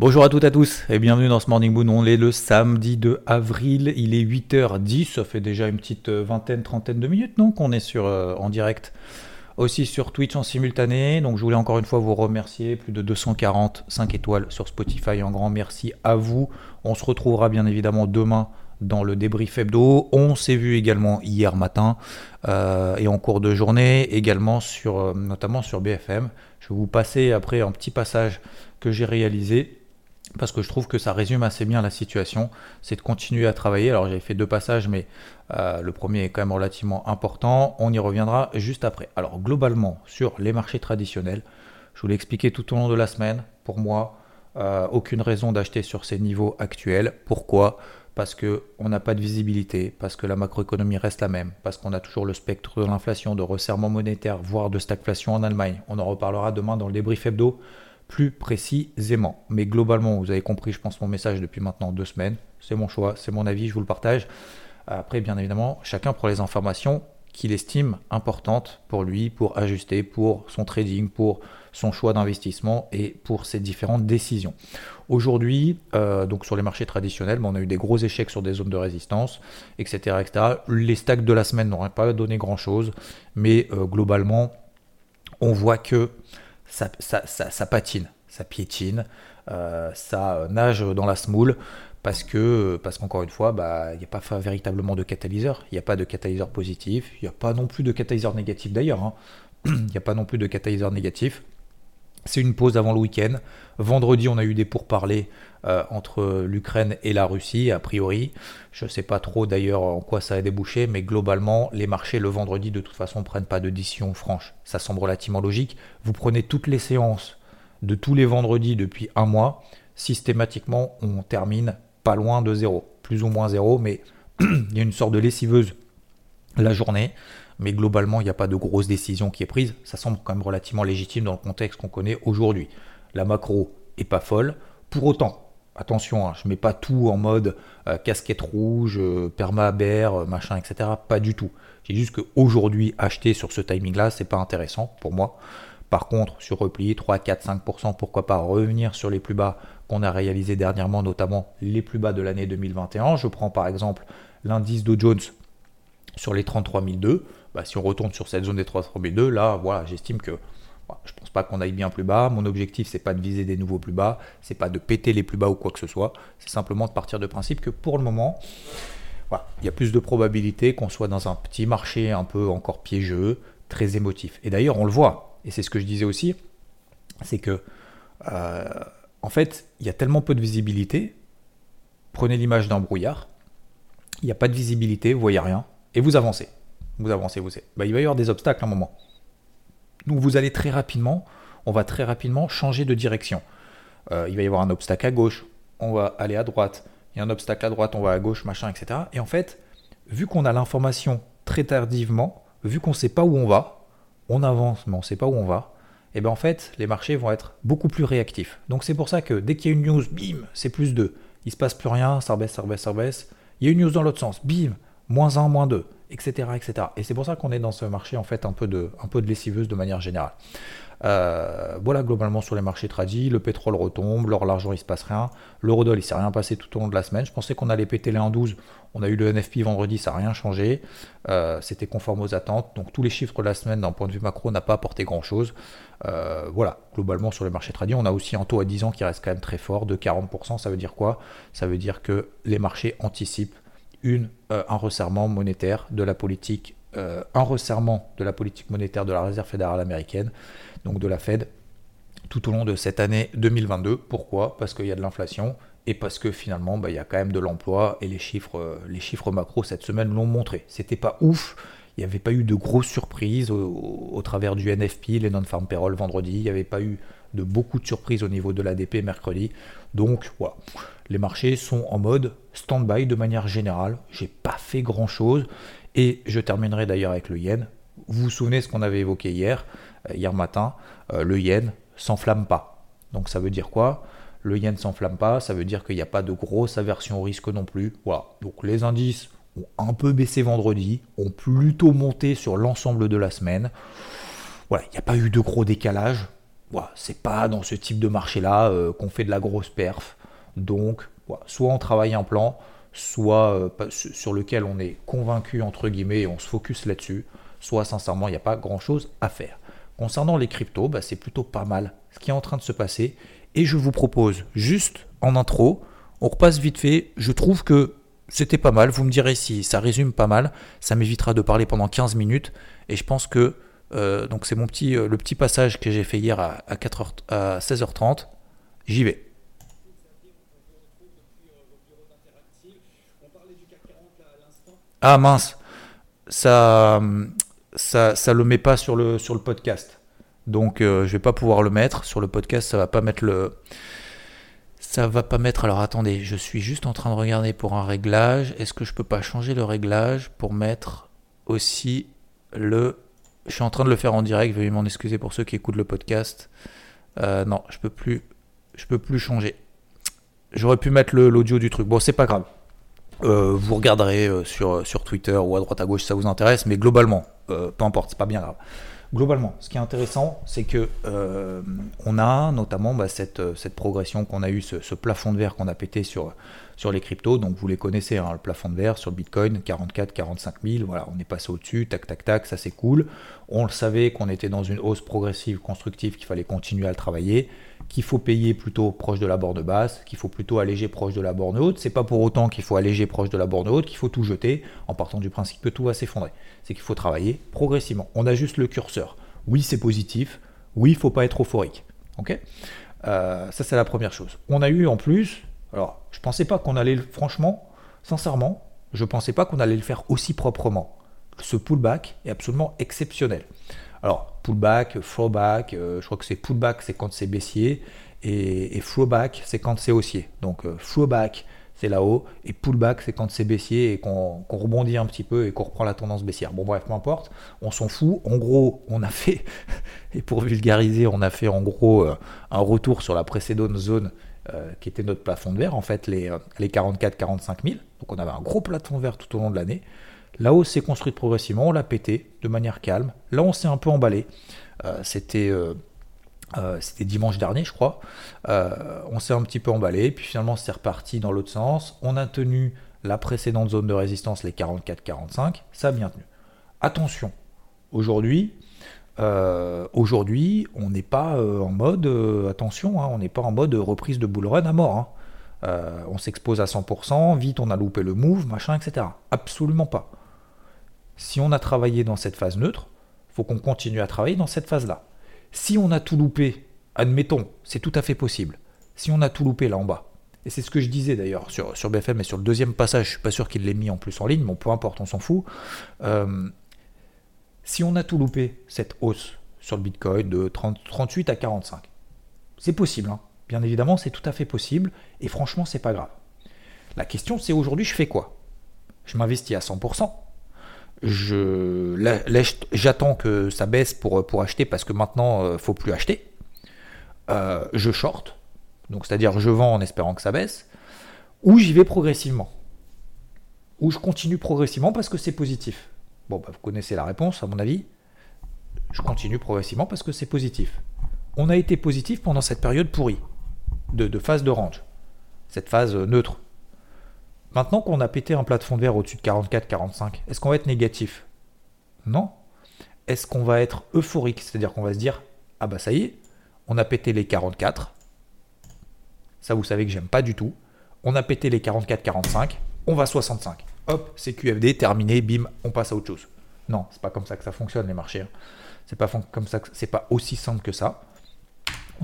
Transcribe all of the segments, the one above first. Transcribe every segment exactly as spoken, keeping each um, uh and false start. Bonjour à toutes et à tous et bienvenue dans ce Morning Moon. On est le samedi deux avril, il est huit heures dix, ça fait déjà une petite vingtaine, trentaine de minutes donc on est sur, euh, en direct aussi sur Twitch en simultané. Donc je voulais encore une fois vous remercier, plus de deux cent quarante, cinq étoiles sur Spotify, un grand merci à vous. On se retrouvera bien évidemment demain dans le débrief hebdo, on s'est vu également hier matin euh, et en cours de journée également sur euh, notamment sur B F M. Je vais vous passer après un petit passage que j'ai réalisé parce que je trouve que ça résume assez bien la situation, c'est de continuer à travailler. Alors j'ai fait deux passages mais euh, le premier est quand même relativement important, on y reviendra juste après. Alors globalement sur les marchés traditionnels, je vous l'ai expliqué tout au long de la semaine, pour moi euh, aucune raison d'acheter sur ces niveaux actuels. Pourquoi ? Parce qu'on n'a pas de visibilité, parce que la macroéconomie reste la même, parce qu'on a toujours le spectre de l'inflation, de resserrement monétaire, voire de stagflation en Allemagne. On en reparlera demain dans le débrief hebdo plus précisément. Mais globalement, vous avez compris, je pense, mon message depuis maintenant deux semaines. C'est mon choix, c'est mon avis, je vous le partage. Après, bien évidemment, chacun prend les informations qu'il estime importantes pour lui, pour ajuster, pour son trading, pour son choix d'investissement et pour ses différentes décisions. Aujourd'hui, euh, donc sur les marchés traditionnels, bah, on a eu des gros échecs sur des zones de résistance, et cetera, et cetera. Les stacks de la semaine n'auraient pas donné grand-chose, mais euh, globalement, on voit que ça, ça, ça, ça patine, ça piétine, euh, ça nage dans la semoule, parce que, parce qu'encore une fois, bah, il n'y a pas véritablement de catalyseur, il n'y a pas de catalyseur positif, il n'y a pas non plus de catalyseur négatif d'ailleurs, hein. Il n'y a pas non plus de catalyseur négatif. C'est une pause avant le week-end. Vendredi, on a eu des pourparlers euh, entre l'Ukraine et la Russie, a priori. Je ne sais pas trop d'ailleurs en quoi ça a débouché, mais globalement, les marchés le vendredi, de toute façon, ne prennent pas de décision franche. Ça semble relativement logique. Vous prenez toutes les séances de tous les vendredis depuis un mois. Systématiquement, on termine pas loin de zéro, plus ou moins zéro, mais il y a une sorte de lessiveuse la journée. Mais globalement, il n'y a pas de grosse décision qui est prise. Ça semble quand même relativement légitime dans le contexte qu'on connaît aujourd'hui. La macro n'est pas folle. Pour autant, attention, hein, je ne mets pas tout en mode euh, casquette rouge, euh, perma-bear, machin, et cetera. Pas du tout. C'est juste qu'aujourd'hui, acheter sur ce timing-là, ce n'est pas intéressant pour moi. Par contre, sur repli, trois, quatre, cinq pour cent, pourquoi pas revenir sur les plus bas qu'on a réalisés dernièrement, notamment les plus bas de l'année deux mille vingt et un. Je prends par exemple l'indice Dow Jones sur les trente-trois mille deux. Bah, si on retourne sur cette zone des trente-trois mille deux, là, voilà, j'estime que bah, je ne pense pas qu'on aille bien plus bas. Mon objectif, c'est pas de viser des nouveaux plus bas, c'est pas de péter les plus bas ou quoi que ce soit. C'est simplement de partir de principe que pour le moment, voilà, il y a plus de probabilité qu'on soit dans un petit marché un peu encore piégeux, très émotif. Et d'ailleurs, on le voit, et c'est ce que je disais aussi, c'est que euh, en fait, il y a tellement peu de visibilité. Prenez l'image d'un brouillard. Il n'y a pas de visibilité, vous ne voyez rien, et vous avancez. Vous avancez, vous savez. Bah, il va y avoir des obstacles à un moment. Donc vous allez très rapidement, on va très rapidement changer de direction. Euh, il va y avoir un obstacle à gauche, on va aller à droite. Il y a un obstacle à droite, on va à gauche, machin, et cetera. Et en fait, vu qu'on a l'information très tardivement, vu qu'on ne sait pas où on va, on avance mais on ne sait pas où on va, et bien en fait, les marchés vont être beaucoup plus réactifs. Donc c'est pour ça que dès qu'il y a une news, bim, c'est plus deux. Il ne se passe plus rien, ça rebaisse, ça rebaisse, ça rebaisse. Il y a une news dans l'autre sens, bim, moins un, moins deux. Etc, et cetera. Et c'est pour ça qu'on est dans ce marché en fait un peu de, un peu de lessiveuse de manière générale. Euh, voilà globalement sur les marchés tradis, le pétrole retombe, l'or, l'argent il se passe rien, l'eurodoll il s'est rien passé tout au long de la semaine. Je pensais qu'on allait péter les un virgule douze, on a eu le N F P vendredi, ça n'a rien changé, euh, c'était conforme aux attentes. Donc tous les chiffres de la semaine d'un point de vue macro n'a pas apporté grand chose. Euh, voilà globalement sur les marchés tradis, on a aussi un taux à dix ans qui reste quand même très fort de quarante pour cent. Ça veut dire quoi ? Ça veut dire que les marchés anticipent Une, euh, un resserrement monétaire de la politique, euh, un resserrement de la politique monétaire de la réserve fédérale américaine, donc de la Fed, tout au long de cette année deux mille vingt-deux. Pourquoi ? Parce qu'il y a de l'inflation et parce que finalement, bah, il y a quand même de l'emploi et les chiffres, les chiffres macro cette semaine l'ont montré. C'était pas ouf, il n'y avait pas eu de grosses surprises au, au, au travers du N F P, les non-farm payroll vendredi, il n'y avait pas eu de beaucoup de surprises au niveau de l'A D P mercredi. Donc voilà, les marchés sont en mode stand-by de manière générale, j'ai pas fait grand-chose. Et je terminerai d'ailleurs avec le yen. Vous vous souvenez ce qu'on avait évoqué hier, hier matin, le yen s'enflamme pas. Donc ça veut dire quoi ? Le yen s'enflamme pas, ça veut dire qu'il n'y a pas de grosse aversion au risque non plus. Voilà, donc les indices ont un peu baissé vendredi, ont plutôt monté sur l'ensemble de la semaine. Voilà, il n'y a pas eu de gros décalage. Voilà, c'est pas dans ce type de marché-là euh, qu'on fait de la grosse perf. Donc, voilà, soit on travaille un plan, soit euh, sur lequel on est convaincu, entre guillemets, et on se focus là-dessus, soit sincèrement, il n'y a pas grand-chose à faire. Concernant les cryptos, bah, c'est plutôt pas mal ce qui est en train de se passer. Et je vous propose, juste en intro, on repasse vite fait, je trouve que c'était pas mal, vous me direz si ça résume pas mal, ça m'évitera de parler pendant quinze minutes, et je pense que, euh, donc c'est mon petit, euh, le petit passage que j'ai fait hier à, à, quatre heures, à seize heures trente, j'y vais. Ah mince, ça ça, ça le met pas sur le, sur le podcast. Donc euh, je vais pas pouvoir le mettre sur le podcast, ça va pas mettre le ça va pas mettre. Alors attendez, je suis juste en train de regarder pour un réglage, est-ce que je peux pas changer le réglage pour mettre aussi le je suis en train de le faire en direct, veuillez m'en excuser pour ceux qui écoutent le podcast. Euh, non, je peux plus je peux plus changer. J'aurais pu mettre le, l'audio du truc. Bon, c'est pas grave. Euh, vous regarderez sur sur Twitter ou à droite à gauche si ça vous intéresse, mais globalement, euh, peu importe, c'est pas bien grave. Globalement, ce qui est intéressant, c'est que euh, on a notamment bah, cette, cette progression qu'on a eue, ce, ce plafond de verre qu'on a pété sur, sur les cryptos. Donc vous les connaissez, hein, le plafond de verre sur le Bitcoin, quarante-quatre, quarante-cinq mille, voilà, on est passé au-dessus, tac, tac, tac, ça c'est cool. On le savait qu'on était dans une hausse progressive, constructive, qu'il fallait continuer à le travailler, qu'il faut payer plutôt proche de la borne basse, qu'il faut plutôt alléger proche de la borne haute. C'est pas pour autant qu'il faut alléger proche de la borne haute, qu'il faut tout jeter, en partant du principe que tout va s'effondrer. C'est qu'il faut travailler progressivement. On a juste le curseur. Oui, c'est positif. Oui, il ne faut pas être euphorique. Okay euh, ça, c'est la première chose. On a eu en plus... Alors, je ne pensais pas qu'on allait... Franchement, sincèrement, je ne pensais pas qu'on allait le faire aussi proprement. Ce pullback est absolument exceptionnel. Alors, pullback, throwback, euh, je crois que c'est pullback, c'est quand c'est baissier. Et, et throwback, c'est quand c'est haussier. Donc, euh, throwback, c'est là-haut. Et pullback, c'est quand c'est baissier et qu'on, qu'on rebondit un petit peu et qu'on reprend la tendance baissière. Bon bref, peu importe, on s'en fout. En gros, on a fait, et pour vulgariser, on a fait en gros euh, un retour sur la précédente zone euh, qui était notre plafond de verre, en fait les, euh, les quarante-quatre, quarante-cinq mille. Donc on avait un gros plafond de verre tout au long de l'année. La hausse s'est construite progressivement, on l'a pété de manière calme. Là, on s'est un peu emballé. Euh, c'était... Euh, Euh, c'était dimanche dernier je crois, euh, on s'est un petit peu emballé, puis finalement c'est reparti dans l'autre sens, on a tenu la précédente zone de résistance, les quarante-quatre quarante-cinq, ça a bien tenu. Attention, aujourd'hui, euh, aujourd'hui on n'est pas euh, en mode, euh, attention, hein, on n'est pas en mode reprise de bull run à mort, hein. euh, on s'expose à cent pour cent, vite on a loupé le move, machin, et cetera. Absolument pas. Si on a travaillé dans cette phase neutre, il faut qu'on continue à travailler dans cette phase-là. Si on a tout loupé, admettons, c'est tout à fait possible. Si on a tout loupé là en bas, et c'est ce que je disais d'ailleurs sur, sur B F M et sur le deuxième passage, je suis pas sûr qu'il l'ait mis en plus en ligne, mais peu importe, on s'en fout. Euh, si on a tout loupé, cette hausse sur le Bitcoin de trente, trente-huit à quarante-cinq, c'est possible, hein. Bien évidemment, c'est tout à fait possible, et franchement, c'est pas grave. La question, c'est aujourd'hui, je fais quoi ? Je m'investis à cent pour cent. Je, là, là, j'attends que ça baisse pour, pour acheter parce que maintenant, il ne faut plus acheter. Euh, je short, donc c'est-à-dire je vends en espérant que ça baisse, ou j'y vais progressivement, ou je continue progressivement parce que c'est positif. Bon, bah, vous connaissez la réponse, à mon avis. Je continue progressivement parce que c'est positif. On a été positif pendant cette période pourrie, de, de phase de range, cette phase neutre. Maintenant qu'on a pété un plafond de verre au-dessus de quarante-quatre quarante-cinq, est-ce qu'on va être négatif ? Non. Est-ce qu'on va être euphorique ? C'est-à-dire qu'on va se dire « Ah bah ça y est, on a pété les quarante-quatre. » Ça, vous savez que j'aime pas du tout. On a pété les quarante-quatre quarante-cinq, on va soixante-cinq. Hop, c'est Q F D, terminé, bim, on passe à autre chose. Non, c'est pas comme ça que ça fonctionne les marchés. C'est pas comme ça que, c'est pas aussi simple que ça.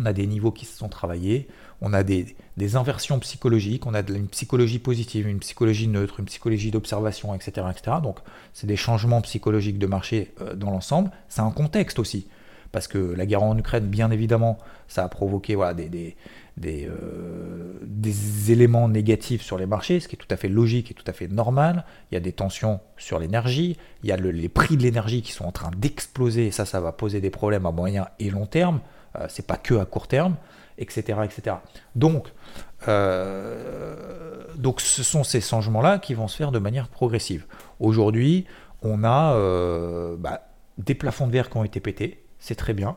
on a des niveaux qui se sont travaillés, on a des, des inversions psychologiques, on a de, une psychologie positive, une psychologie neutre, une psychologie d'observation, et cetera, et cetera. Donc c'est des changements psychologiques de marché euh, dans l'ensemble. C'est un contexte aussi, parce que la guerre en Ukraine, bien évidemment, ça a provoqué voilà, des, des, des, euh, des éléments négatifs sur les marchés, ce qui est tout à fait logique et tout à fait normal. Il y a des tensions sur l'énergie, il y a le, les prix de l'énergie qui sont en train d'exploser, et ça, ça va poser des problèmes à moyen et long terme, euh, c'est pas que à court terme, et cetera, et cetera. Donc, euh, donc, ce sont ces changements-là qui vont se faire de manière progressive. Aujourd'hui, on a euh, bah, des plafonds de verre qui ont été pétés, c'est très bien.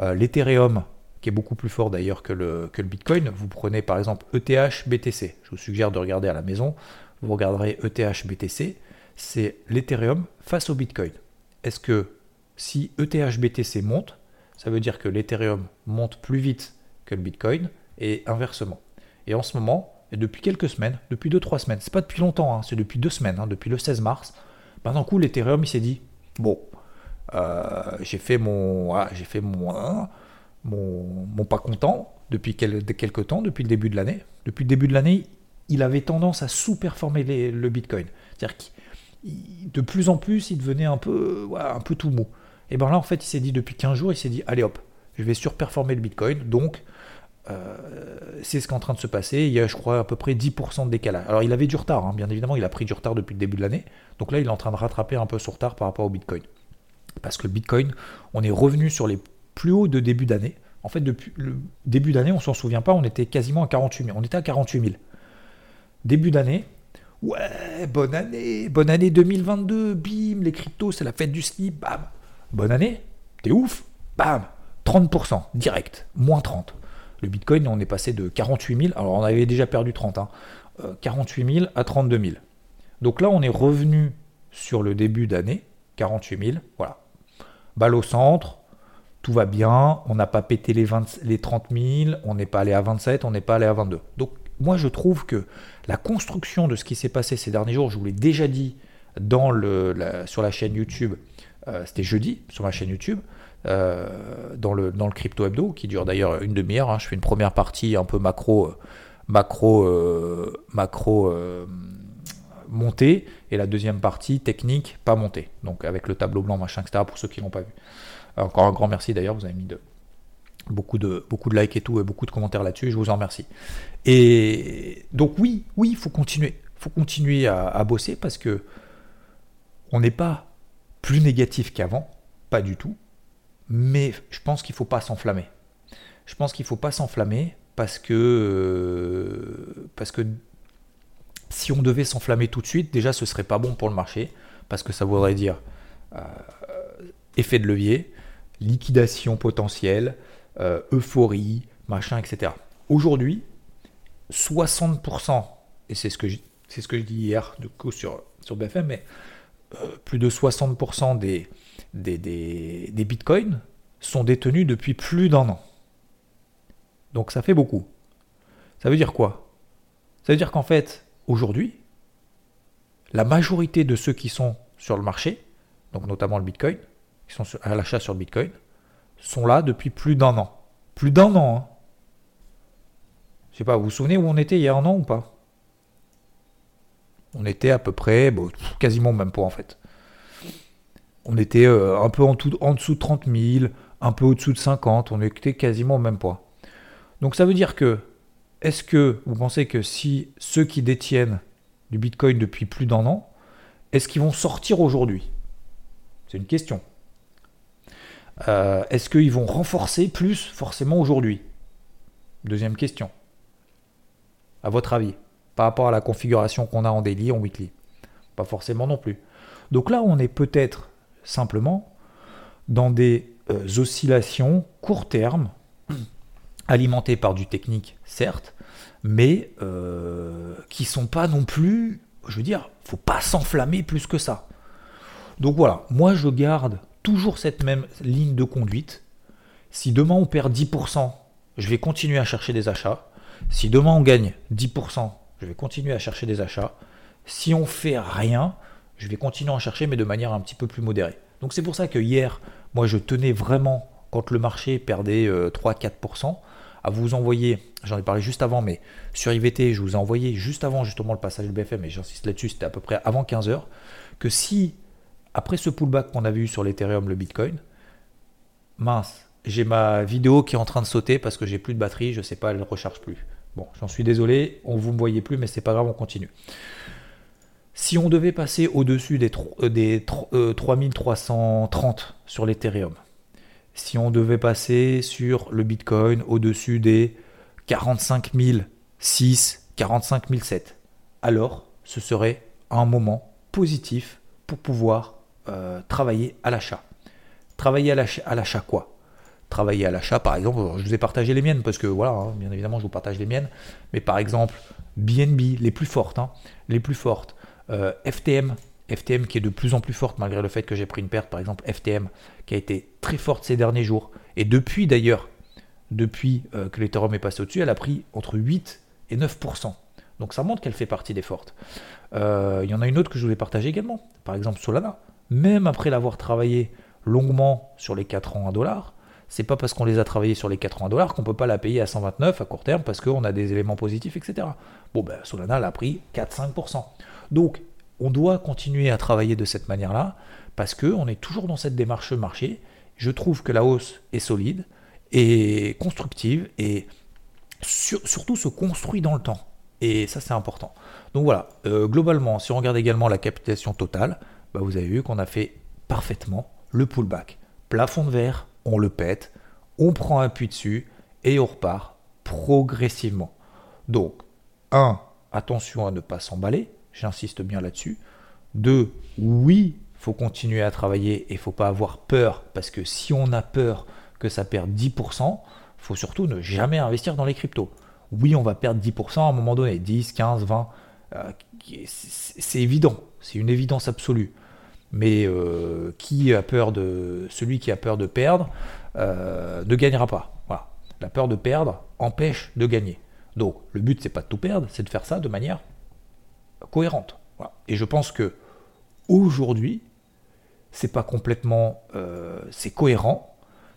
Euh, L'Ethereum, qui est beaucoup plus fort d'ailleurs que le, que le Bitcoin, vous prenez par exemple E T H B T C. Je vous suggère de regarder à la maison. Vous regarderez E T H B T C, c'est l'Ethereum face au Bitcoin. Est-ce que si E T H B T C monte, ça veut dire que l'Ethereum monte plus vite que le Bitcoin et inversement. Et en ce moment, et depuis quelques semaines, depuis deux trois semaines, c'est pas depuis longtemps, hein, c'est depuis deux semaines, hein, depuis le seize mars, ben d'un coup l'Ethereum il s'est dit, bon, Euh, j'ai fait mon, ah, j'ai fait mon, hein, mon, mon pas content depuis quel, quelques temps, depuis le début de l'année. Depuis le début de l'année, il avait tendance à sous-performer les, le Bitcoin. C'est-à-dire qu'il, de plus en plus, il devenait un peu, ouais, un peu tout mou. Et bien là, en fait, il s'est dit depuis quinze jours, il s'est dit, allez hop, je vais surperformer le Bitcoin. Donc, euh, c'est ce qui est en train de se passer. Il y a, je crois, à peu près dix pour cent de décalage. Alors, il avait du retard, hein, bien évidemment, il a pris du retard depuis le début de l'année. Donc là, il est en train de rattraper un peu son retard par rapport au Bitcoin. Parce que le Bitcoin, on est revenu sur les plus hauts de début d'année. En fait, depuis le début d'année, on ne s'en souvient pas, on était quasiment à quarante-huit mille. On était à quarante-huit mille. Début d'année, ouais, bonne année, bonne année deux mille vingt-deux, bim, les cryptos, c'est la fête du slip, bam. Bonne année, t'es ouf, bam, trente pour cent, direct, moins trente. Le Bitcoin, on est passé de quarante-huit mille, alors on avait déjà perdu trente, hein, quarante-huit mille à trente-deux mille. Donc là, on est revenu sur le début d'année, quarante-huit mille, voilà. Balle au centre, tout va bien, on n'a pas pété les, vingt, les trente mille, on n'est pas allé à vingt-sept, on n'est pas allé à vingt-deux. Donc moi je trouve que la construction de ce qui s'est passé ces derniers jours, je vous l'ai déjà dit dans le, la, sur la chaîne YouTube, euh, c'était jeudi sur ma chaîne YouTube, euh, dans, le, dans le crypto hebdo, qui dure d'ailleurs une demi-heure, hein, je fais une première partie un peu macro, euh, macro, euh, macro euh, montée, et la deuxième partie technique pas montée, donc avec le tableau blanc machin etc, pour ceux qui l'ont pas vu. Encore un grand merci d'ailleurs, vous avez mis de, beaucoup de beaucoup de likes et tout et beaucoup de commentaires là-dessus, je vous en remercie. Et donc oui oui il faut continuer faut continuer à, à bosser, parce que on n'est pas plus négatif qu'avant, pas du tout, mais je pense qu'il faut pas s'enflammer je pense qu'il faut pas s'enflammer parce que euh, parce que si on devait s'enflammer tout de suite, déjà ce serait pas bon pour le marché, parce que ça voudrait dire euh, effet de levier, liquidation potentielle, euh, euphorie, machin, et cetera. Aujourd'hui, soixante pour cent, et c'est ce que je, c'est ce que je dis hier du coup sur, sur B F M, mais euh, plus de soixante pour cent des, des, des, des bitcoins sont détenus depuis plus d'un an. Donc ça fait beaucoup. Ça veut dire quoi? Ça veut dire qu'en fait, aujourd'hui, la majorité de ceux qui sont sur le marché, donc notamment le Bitcoin, qui sont à l'achat sur le Bitcoin, sont là depuis plus d'un an. Plus d'un an, hein. Je ne sais pas, vous vous souvenez où on était il y a un an ou pas? On était à peu près, bon, quasiment même pas en fait. On était euh, un peu en, tout, en dessous de trente mille, un peu au-dessous de cinquante, on était quasiment au même poids. Donc ça veut dire que, est-ce que vous pensez que si ceux qui détiennent du Bitcoin depuis plus d'un an, est-ce qu'ils vont sortir aujourd'hui? C'est une question. Euh, est-ce qu'ils vont renforcer plus forcément aujourd'hui? Deuxième question. À votre avis, par rapport à la configuration qu'on a en daily, en weekly? Pas forcément non plus. Donc là, on est peut-être simplement dans des euh, oscillations court terme, alimentés par du technique, certes, mais euh, qui ne sont pas non plus, je veux dire, il ne faut pas s'enflammer plus que ça. Donc voilà, moi je garde toujours cette même ligne de conduite. Si demain on perd dix pour cent, je vais continuer à chercher des achats. Si demain on gagne dix pour cent, je vais continuer à chercher des achats. Si on ne fait rien, je vais continuer à en chercher, mais de manière un petit peu plus modérée. Donc c'est pour ça que hier, moi je tenais vraiment quand le marché perdait trois à quatre pour cent, à vous envoyer, j'en ai parlé juste avant, mais sur I V T, je vous ai envoyé juste avant justement le passage du B F M, et j'insiste là-dessus, c'était à peu près avant quinze heures, que si, après ce pullback qu'on avait eu sur l'Ethereum, le Bitcoin, mince, j'ai ma vidéo qui est en train de sauter parce que j'ai plus de batterie, je sais pas, elle ne recharge plus. Bon, j'en suis désolé, on vous me voyez plus, mais c'est pas grave, on continue. Si on devait passer au-dessus des, des euh, trois mille trois cent trente sur l'Ethereum, si on devait passer sur le Bitcoin au-dessus des quarante-cinq mille six, quarante-cinq mille sept, alors ce serait un moment positif pour pouvoir euh, travailler à l'achat. Travailler à l'achat, à l'achat quoi ? Travailler à l'achat, par exemple, je vous ai partagé les miennes parce que voilà, hein, bien évidemment, je vous partage les miennes, mais par exemple, B N B, les plus fortes, hein, les plus fortes, euh, F T M, F T M qui est de plus en plus forte malgré le fait que j'ai pris une perte, par exemple, F T M qui a été très forte ces derniers jours, et depuis d'ailleurs, depuis euh, que l'Ethereum est passé au-dessus, elle a pris entre huit et neuf pour cent, donc ça montre qu'elle fait partie des fortes. Euh, il y en a une autre que je voulais partager également, par exemple, Solana, même après l'avoir travaillé longuement sur les quatre ans à un dollar. C'est pas parce qu'on les a travaillés sur les quatre-vingts dollars qu'on peut pas la payer à cent vingt-neuf à court terme parce qu'on a des éléments positifs, et cetera. Bon, ben Solana l'a pris quatre à cinq pour cent. Donc, on doit continuer à travailler de cette manière-là parce qu'on est toujours dans cette démarche marché. Je trouve que la hausse est solide et constructive et sur, surtout se construit dans le temps. Et ça, c'est important. Donc voilà, euh, globalement, si on regarde également la capitalisation totale, ben, vous avez vu qu'on a fait parfaitement le pullback. Plafond de verre, on le pète, on prend appui dessus et on repart progressivement. Donc, un, attention à ne pas s'emballer, j'insiste bien là-dessus. deux, oui, il faut continuer à travailler et il ne faut pas avoir peur parce que si on a peur que ça perde dix pour cent, il faut surtout ne jamais investir dans les cryptos. Oui, on va perdre dix pour cent à un moment donné, dix, quinze, vingt, euh, c'est évident, c'est une évidence absolue. Mais euh, qui a peur de celui qui a peur de perdre euh, ne gagnera pas. Voilà. La peur de perdre empêche de gagner. Donc le but c'est pas de tout perdre, c'est de faire ça de manière cohérente. Voilà. Et je pense que aujourd'hui c'est pas complètement, euh, c'est cohérent,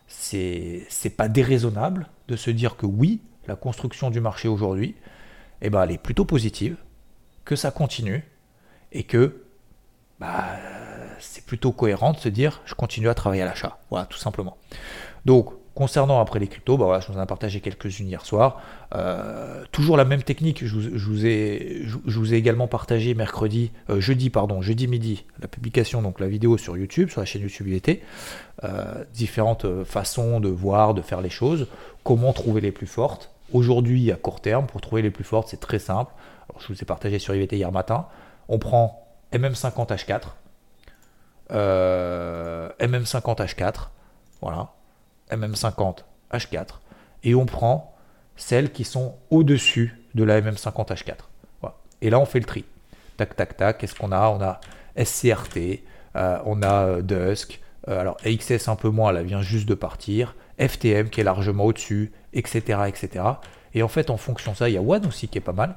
c'est c'est pas déraisonnable de se dire que oui, la construction du marché aujourd'hui, eh ben elle est plutôt positive, que ça continue et que bah c'est plutôt cohérent de se dire je continue à travailler à l'achat, voilà tout simplement. Donc concernant après les cryptos, bah voilà, je vous en ai partagé quelques-unes hier soir, euh, toujours la même technique, je vous, je vous ai je, je vous ai également partagé mercredi euh, jeudi pardon jeudi midi la publication, donc la vidéo sur YouTube, sur la chaîne YouTube I V T, euh, différentes façons de voir, de faire les choses, comment trouver les plus fortes aujourd'hui à court terme. Pour trouver les plus fortes, c'est très simple. Alors, je vous ai partagé sur I V T hier matin, on prend M M cinquante H quatre, euh, M M cinquante H quatre, voilà, M M cinquante H quatre, et on prend celles qui sont au-dessus de la M M cinquante H quatre. Voilà. Et là, on fait le tri. Tac, tac, tac, qu'est-ce qu'on a ? On a S C R T, euh, on a Dusk, euh, alors A X S un peu moins, elle vient juste de partir, F T M qui est largement au-dessus, et cetera, et cetera. Et en fait, en fonction de ça, il y a One aussi qui est pas mal.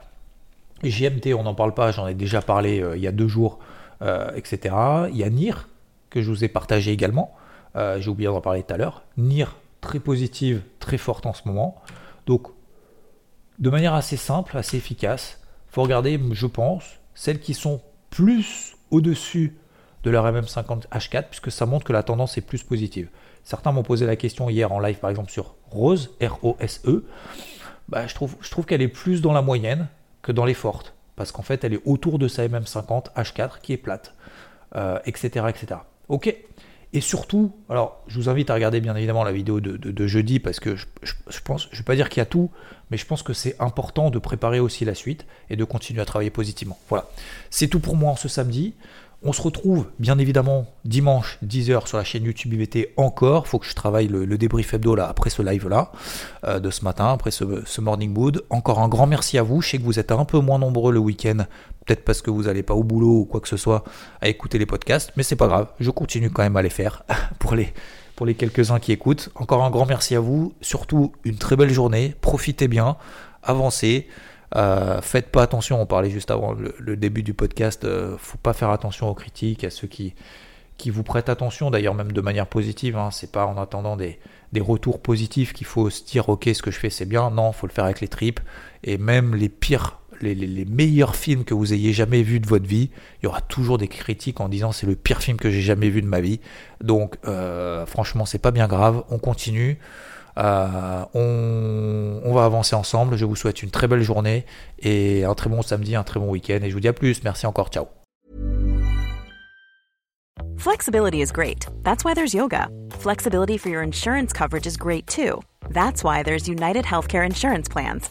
J M T, on n'en parle pas, j'en ai déjà parlé euh, il y a deux jours, euh, et cetera. Il y a N I R, que je vous ai partagé également. Euh, j'ai oublié d'en parler tout à l'heure. N I R, très positive, très forte en ce moment. Donc, de manière assez simple, assez efficace, il faut regarder, je pense, celles qui sont plus au-dessus de leur M M cinquante H quatre, puisque ça montre que la tendance est plus positive. Certains m'ont posé la question hier en live, par exemple, sur ROSE, R O S E. Bah, je trouve, je trouve qu'elle est plus dans la moyenne que dans les fortes, parce qu'en fait elle est autour de sa M M cinquante H quatre qui est plate, euh, etc, etc. Ok, et surtout, alors je vous invite à regarder bien évidemment la vidéo de, de, de jeudi, parce que je, je, je pense, je vais pas dire qu'il y a tout, mais je pense que c'est important de préparer aussi la suite et de continuer à travailler positivement. Voilà, c'est tout pour moi en ce samedi. On se retrouve bien évidemment dimanche dix heures sur la chaîne YouTube I V T encore. Faut que je travaille le, le débrief hebdo là, après ce live là, euh, de ce matin, après ce, ce morning mood. Encore un grand merci à vous. Je sais que vous êtes un peu moins nombreux le week-end, peut-être parce que vous n'allez pas au boulot ou quoi que ce soit à écouter les podcasts, mais c'est pas grave. Je continue quand même à les faire pour les, pour les quelques-uns qui écoutent. Encore un grand merci à vous. Surtout une très belle journée. Profitez bien, avancez. Euh, faites pas attention, on parlait juste avant le, le début du podcast, euh, faut pas faire attention aux critiques, à ceux qui, qui vous prêtent attention, d'ailleurs même de manière positive, hein, c'est pas en attendant des, des retours positifs qu'il faut se dire ok ce que je fais c'est bien, non, faut le faire avec les tripes, et même les pires, les, les, les meilleurs films que vous ayez jamais vus de votre vie, il y aura toujours des critiques en disant c'est le pire film que j'ai jamais vu de ma vie, donc euh, franchement c'est pas bien grave, on continue, euh, on, on va avancer ensemble, je vous souhaite une très belle journée, et un très bon samedi, un très bon week-end, et je vous dis à plus, merci encore, ciao. Flexibility is great. That's why there's yoga. Flexibility for your insurance coverage is great too. That's why there's United Healthcare Insurance Plans.